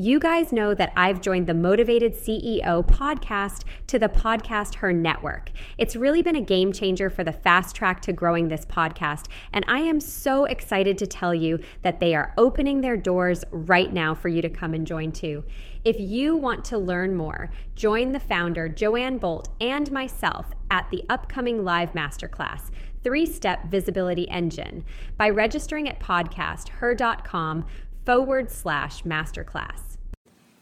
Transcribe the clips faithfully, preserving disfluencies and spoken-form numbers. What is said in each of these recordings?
You guys know that I've joined the Motivated C E O podcast to the Podcast Her Network. It's really been a game changer for the fast track to growing this podcast, and I am so excited to tell you that they are opening their doors right now for you to come and join too. If you want to learn more, join the founder, Joanne Bolt, and myself at the upcoming live masterclass, Three-Step Visibility Engine, by registering at podcast her dot com forward slash masterclass.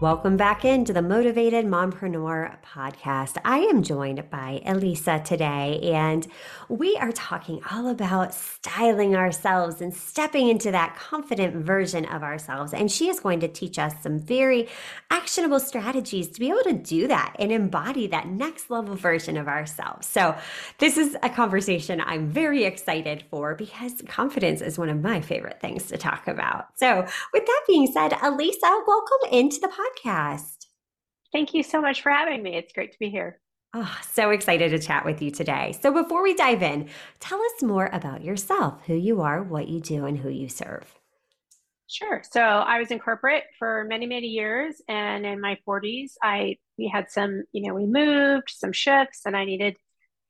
Welcome back into the Motivated Mompreneur Podcast. I am joined by Elisa today, and we are talking all about styling ourselves and stepping into that confident version of ourselves. And she is going to teach us some very actionable strategies to be able to do that and embody that next level version of ourselves. So this is a conversation I'm very excited for because confidence is one of my favorite things to talk about. So with that being said, Elisa, welcome into the podcast. podcast. Thank you so much for having me. It's great to be here. Oh, so excited to chat with you today. So before we dive in, tell us more about yourself, who you are, what you do, and who you serve. Sure. So I was in corporate for many, many years. And in my forties, I we had some, you know, we moved some shifts and I needed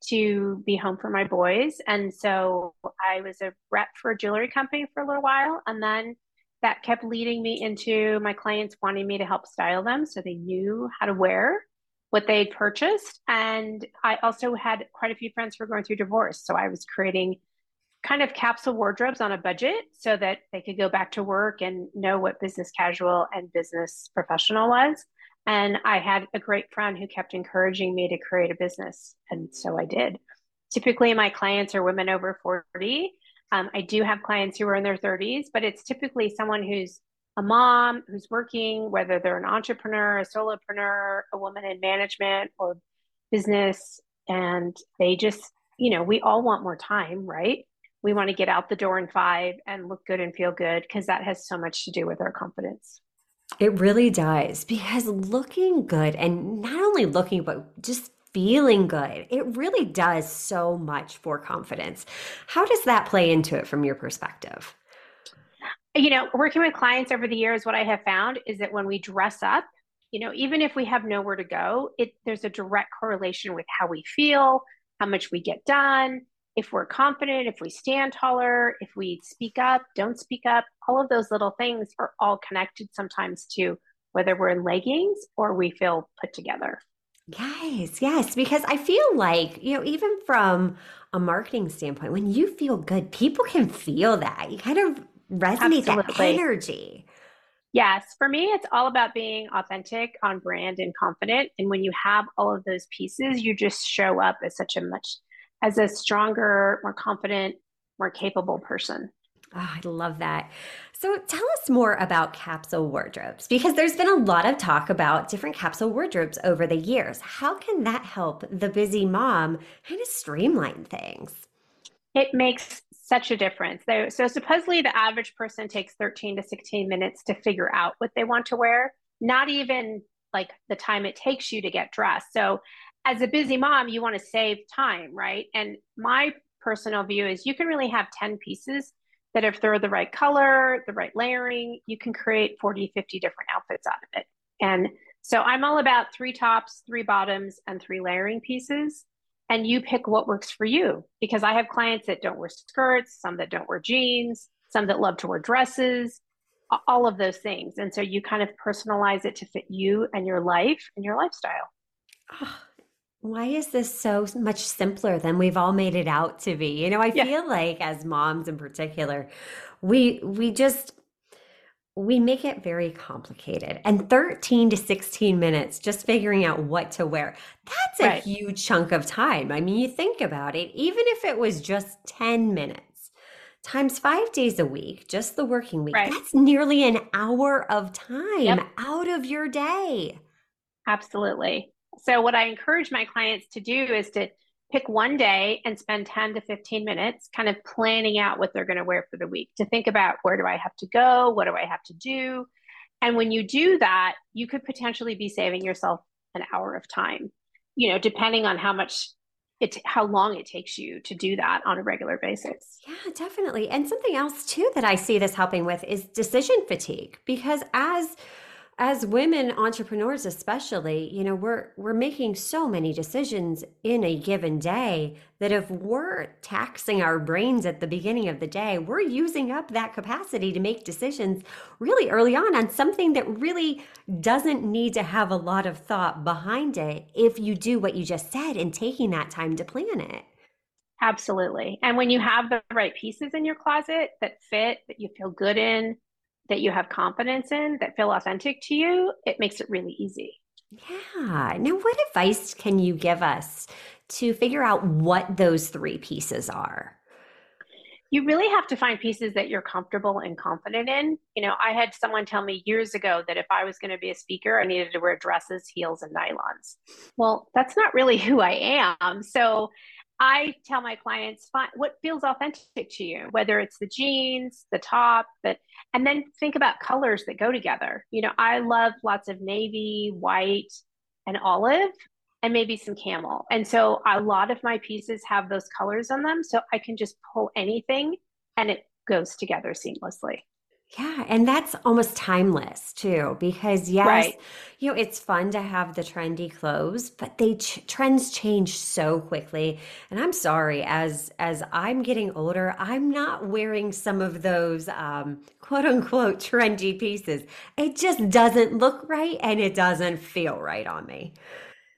to be home for my boys. And so I was a rep for a jewelry company for a little while. And then that kept leading me into my clients wanting me to help style them so they knew how to wear what they had purchased. And I also had quite a few friends who were going through divorce. So I was creating kind of capsule wardrobes on a budget so that they could go back to work and know what business casual and business professional was. And I had a great friend who kept encouraging me to create a business. And so I did. Typically, my clients are women over forty. Um, I do have clients who are in their thirties, but it's typically someone who's a mom, who's working, whether they're an entrepreneur, a solopreneur, a woman in management or business. And they just, you know, we all want more time, right? We want to get out the door in five and look good and feel good because that has so much to do with our confidence. It really does, because looking good and not only looking, but just feeling good, it really does so much for confidence. How does that play into it from your perspective? You know, working with clients over the years, what I have found is that when we dress up, you know, even if we have nowhere to go, it there's a direct correlation with how we feel, how much we get done, if we're confident, if we stand taller, if we speak up, don't speak up. All of those little things are all connected sometimes to whether we're in leggings or we feel put together. Yes, yes, because I feel like, you know, even from a marketing standpoint, when you feel good, people can feel that. You kind of resonate Absolutely. That energy. Yes, for me, it's all about being authentic, on brand, and confident. And when you have all of those pieces, you just show up as such a much, as a stronger, more confident, more capable person. Oh, I love that. So tell us more about capsule wardrobes, because there's been a lot of talk about different capsule wardrobes over the years. How can that help the busy mom kind of streamline things? It makes such a difference. So, so supposedly the average person takes thirteen to sixteen minutes to figure out what they want to wear, not even like the time it takes you to get dressed. So as a busy mom, you want to save time, right? And my personal view is you can really have ten pieces that if they're the right color, the right layering, you can create forty, fifty different outfits out of it. And so I'm all about three tops, three bottoms, and three layering pieces. And you pick what works for you, because I have clients that don't wear skirts, some that don't wear jeans, some that love to wear dresses, all of those things. And so you kind of personalize it to fit you and your life and your lifestyle. Oh. Why is this so much simpler than we've all made it out to be? You know, I yeah. feel like as moms in particular, we we just, we make it very complicated. And thirteen to sixteen minutes just figuring out what to wear, that's right. a huge chunk of time. I mean, you think about it, even if it was just ten minutes times five days a week, just the working week, right. that's nearly an hour of time yep. out of your day. Absolutely. So what I encourage my clients to do is to pick one day and spend ten to fifteen minutes kind of planning out what they're going to wear for the week, to think about, where do I have to go? What do I have to do? And when you do that, you could potentially be saving yourself an hour of time, you know, depending on how much it, how long it takes you to do that on a regular basis. Yeah, definitely. And something else too that I see this helping with is decision fatigue, because as As women entrepreneurs, especially, you know, we're we're making so many decisions in a given day that if we're taxing our brains at the beginning of the day, we're using up that capacity to make decisions really early on on something that really doesn't need to have a lot of thought behind it if you do what you just said and taking that time to plan it. Absolutely. And when you have the right pieces in your closet that fit, that you feel good in, that you have confidence in, that feel authentic to you, it makes it really easy. Yeah. Now, what advice can you give us to figure out what those three pieces are? You really have to find pieces that you're comfortable and confident in. You know, I had someone tell me years ago that if I was going to be a speaker, I needed to wear dresses, heels, and nylons. Well, that's not really who I am. So I tell my clients, find what feels authentic to you, whether it's the jeans, the top, but, and then think about colors that go together. You know, I love lots of navy, white, and olive, and maybe some camel. And so a lot of my pieces have those colors on them, so I can just pull anything and it goes together seamlessly. Yeah. And that's almost timeless too, because yes, right. You know, it's fun to have the trendy clothes, but they ch- trends change so quickly. And I'm sorry, as, as I'm getting older, I'm not wearing some of those, um, quote unquote, trendy pieces. It just doesn't look right. And it doesn't feel right on me.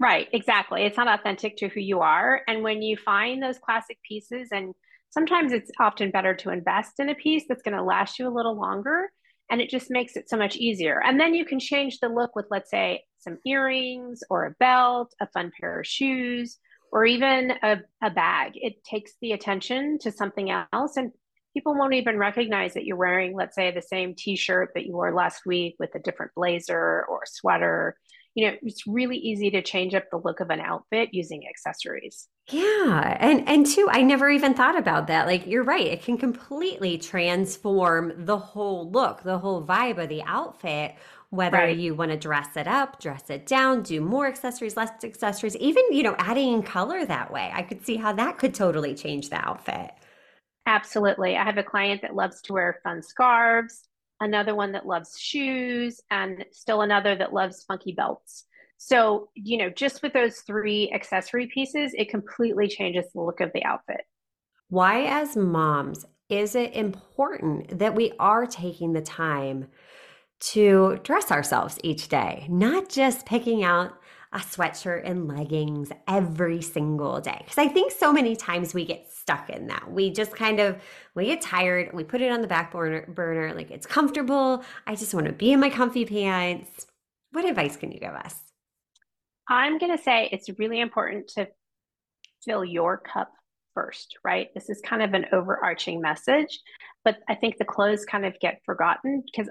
Right. Exactly. It's not authentic to who you are. And when you find those classic pieces, and sometimes it's often better to invest in a piece that's going to last you a little longer, and it just makes it so much easier. And then you can change the look with, let's say, some earrings or a belt, a fun pair of shoes, or even a, a bag. It takes the attention to something else, and people won't even recognize that you're wearing, let's say, the same t-shirt that you wore last week with a different blazer or sweater. You know, it's really easy to change up the look of an outfit using accessories. Yeah. And, and two, I never even thought about that. Like, you're right. It can completely transform the whole look, the whole vibe of the outfit, whether right. you want to dress it up, dress it down, do more accessories, less accessories, even, you know, adding in color that way. I could see how that could totally change the outfit. Absolutely. I have a client that loves to wear fun scarves, another one that loves shoes, and still another that loves funky belts. So, you know, just with those three accessory pieces, it completely changes the look of the outfit. Why, as moms, is it important that we are taking the time to dress ourselves each day, not just picking out a sweatshirt and leggings every single day? Because I think so many times we get stuck in that. We just kind of, we get tired, we put it on the back burner, burner, like it's comfortable. I just want to be in my comfy pants. What advice can you give us? I'm going to say it's really important to fill your cup first, right? This is kind of an overarching message, but I think the clothes kind of get forgotten, because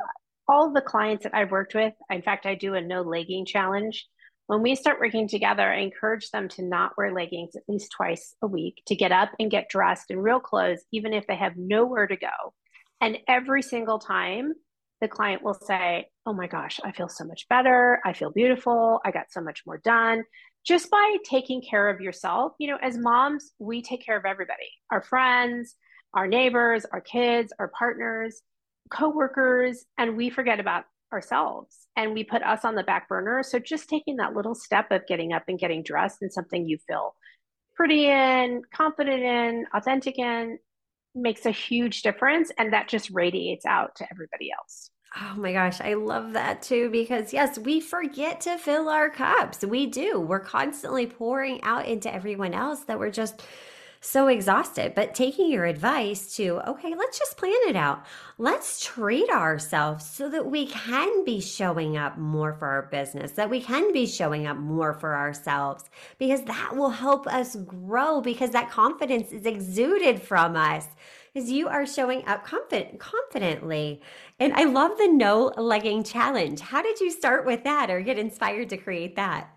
all the clients that I've worked with, in fact, I do a no legging challenge. When we start working together, I encourage them to not wear leggings at least twice a week, to get up and get dressed in real clothes, even if they have nowhere to go. And every single time, the client will say, oh my gosh, I feel so much better. I feel beautiful. I got so much more done. Just by taking care of yourself. You know, as moms, we take care of everybody, our friends, our neighbors, our kids, our partners, coworkers, and we forget about ourselves, and we put us on the back burner. So just taking that little step of getting up and getting dressed in something you feel pretty in, confident in, authentic in, makes a huge difference. And that just radiates out to everybody else. Oh my gosh, I love that too, because yes, we forget to fill our cups. We do. We're constantly pouring out into everyone else that we're just so exhausted. But taking your advice to, okay, let's just plan it out. Let's treat ourselves so that we can be showing up more for our business, that we can be showing up more for ourselves, because that will help us grow, because that confidence is exuded from us because you are showing up confident, confidently. And I love the no legging challenge. How did you start with that or get inspired to create that?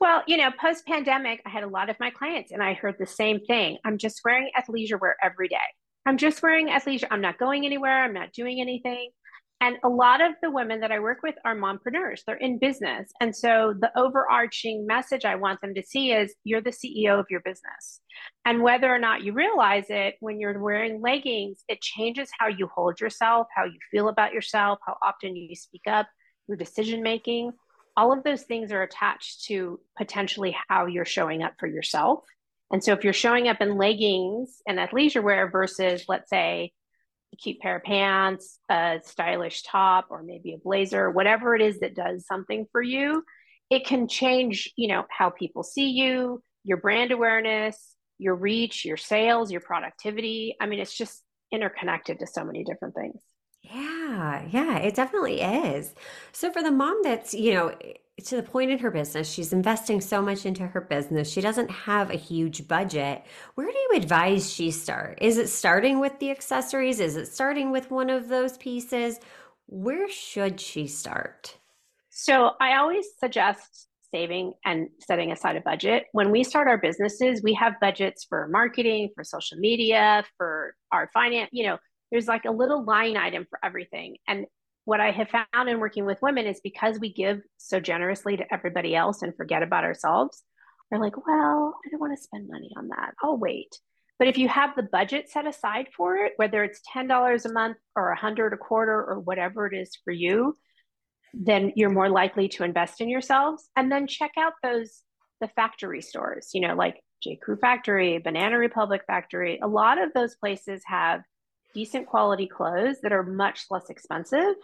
Well, you know, post-pandemic, I had a lot of my clients and I heard the same thing. I'm just wearing athleisure wear every day. I'm just wearing athleisure. I'm not going anywhere. I'm not doing anything. And a lot of the women that I work with are mompreneurs. They're in business. And so the overarching message I want them to see is you're the C E O of your business. And whether or not you realize it, when you're wearing leggings, it changes how you hold yourself, how you feel about yourself, how often you speak up, your decision-making. All of those things are attached to potentially how you're showing up for yourself. And so if you're showing up in leggings and athleisure wear versus, let's say, a cute pair of pants, a stylish top, or maybe a blazer, whatever it is that does something for you, it can change, you know, how people see you, your brand awareness, your reach, your sales, your productivity. I mean, it's just interconnected to so many different things. Yeah, yeah, it definitely is. So for the mom that's, you know, to the point in her business, she's investing so much into her business. She doesn't have a huge budget. Where do you advise she start? Is it starting with the accessories? Is it starting with one of those pieces? Where should she start? So I always suggest saving and setting aside a budget. When we start our businesses, we have budgets for marketing, for social media, for our finance, you know, there's like a little line item for everything. And what I have found in working with women is because we give so generously to everybody else and forget about ourselves, they're like, well, I don't want to spend money on that. I'll wait. But if you have the budget set aside for it, whether it's ten dollars a month or one hundred dollars a quarter or whatever it is for you, then you're more likely to invest in yourselves. And then check out those, the factory stores, you know, like J.Crew Factory, Banana Republic Factory. A lot of those places have decent quality clothes that are much less expensive.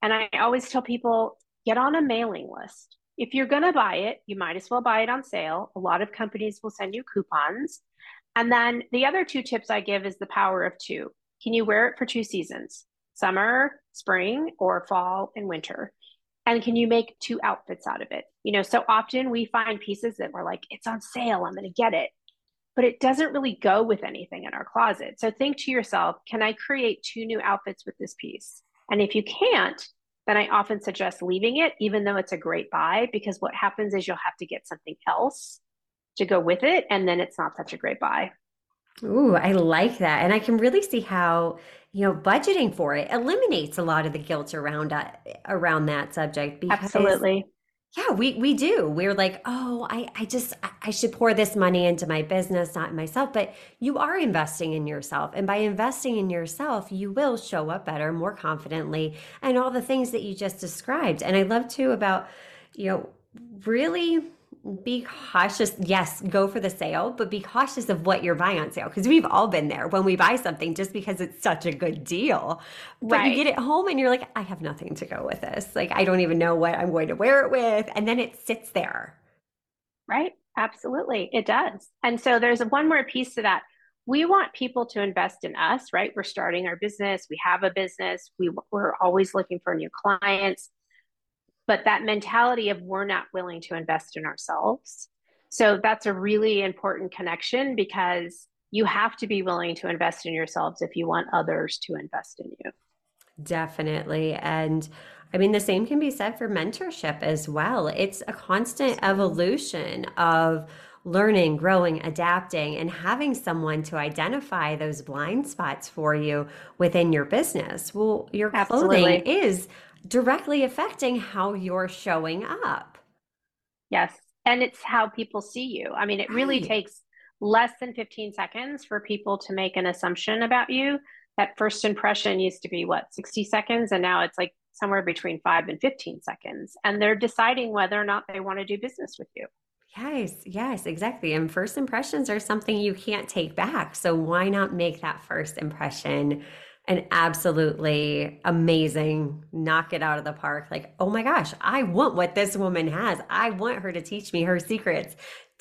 And I always tell people, get on a mailing list. If you're going to buy it, you might as well buy it on sale. A lot of companies will send you coupons. And then the other two tips I give is the power of two. Can you wear it for two seasons? Summer, spring, or fall and winter? And can you make two outfits out of it? You know, so often we find pieces that we're like, it's on sale, I'm going to get it. But it doesn't really go with anything in our closet. So think to yourself, can I create two new outfits with this piece? And if you can't, then I often suggest leaving it, even though it's a great buy, because what happens is you'll have to get something else to go with it. And then it's not such a great buy. Ooh, I like that. And I can really see how, you know, budgeting for it eliminates a lot of the guilt around, uh, around that subject. Because absolutely. Yeah, we we do. We're like, oh, I, I just, I should pour this money into my business, not myself. But you are investing in yourself. And by investing in yourself, you will show up better, more confidently, and all the things that you just described. And I love too about, you know, really be cautious. Yes, go for the sale, but be cautious of what you're buying on sale. Because we've all been there when we buy something just because it's such a good deal. But right. You get it home and you're like, I have nothing to go with this. Like, I don't even know what I'm going to wear it with. And then it sits there. Right. Absolutely. It does. And so there's one more piece to that. We want people to invest in us, right? We're starting our business. We have a business. We, we're always looking for new clients. But that mentality of we're not willing to invest in ourselves. So that's a really important connection, because you have to be willing to invest in yourselves if you want others to invest in you. Definitely. And I mean, the same can be said for mentorship as well. It's a constant evolution of learning, growing, adapting, and having someone to identify those blind spots for you within your business. Well, your clothing absolutely. Is directly affecting how you're showing up. Yes. And it's how people see you. I mean, it really right. takes less than fifteen seconds for people to make an assumption about you. That first impression used to be what, sixty seconds. And now it's like somewhere between five and fifteen seconds. And they're deciding whether or not they want to do business with you. Yes, yes, exactly. And first impressions are something you can't take back. So why not make that first impression an absolutely amazing, knock it out of the park? Like, oh my gosh, I want what this woman has. I want her to teach me her secrets,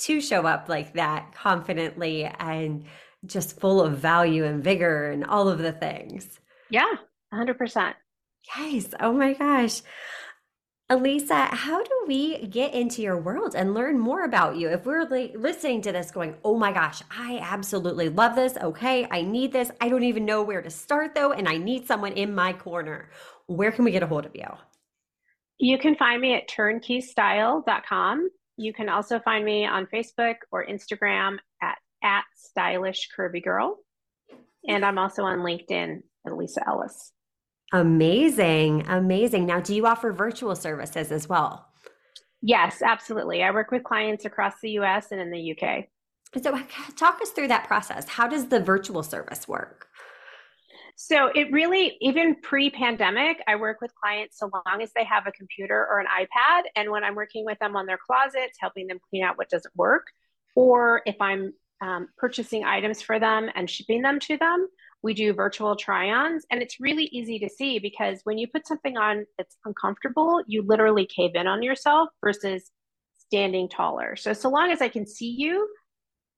to show up like that confidently and just full of value and vigor and all of the things. Yeah, one hundred percent. Yes. Oh my gosh. Elisa, how do we get into your world and learn more about you? If we're li- listening to this going, oh my gosh, I absolutely love this. Okay, I need this. I don't even know where to start though, and I need someone in my corner. Where can we get a hold of you? You can find me at turnkey style dot com. You can also find me on Facebook or Instagram at, at stylishcurvygirl. And I'm also on LinkedIn at Elisa Ellis. Amazing. Amazing. Now, do you offer virtual services as well? Yes, absolutely. I work with clients across the U S and in the U K. So talk us through that process. How does the virtual service work? So it really, even pre-pandemic, I work with clients so long as they have a computer or an iPad. And when I'm working with them on their closets, helping them clean out what doesn't work, or if I'm um, purchasing items for them and shipping them to them, we do virtual try-ons. And it's really easy to see, because when you put something on that's uncomfortable, you literally cave in on yourself versus standing taller. So, so long as I can see you,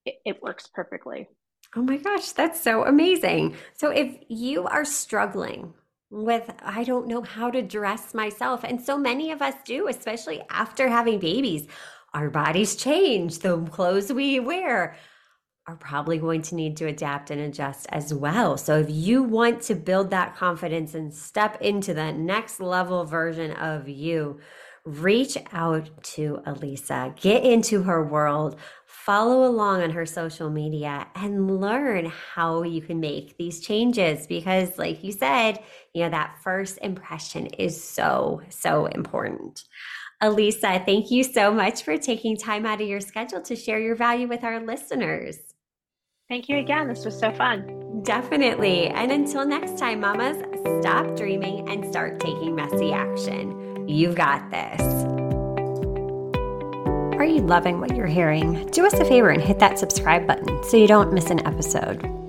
it, it works perfectly. Oh my gosh, that's so amazing. So if you are struggling with, I don't know how to dress myself, and so many of us do, especially after having babies, our bodies change, the clothes we wear are probably going to need to adapt and adjust as well. So if you want to build that confidence and step into the next level version of you, reach out to Elisa, get into her world, follow along on her social media, and learn how you can make these changes. Because like you said, you know, that first impression is so, so important. Elisa, thank you so much for taking time out of your schedule to share your value with our listeners. Thank you again. This was so fun. Definitely. And until next time, mamas, stop dreaming and start taking messy action. You've got this. Are you loving what you're hearing? Do us a favor and hit that subscribe button so you don't miss an episode.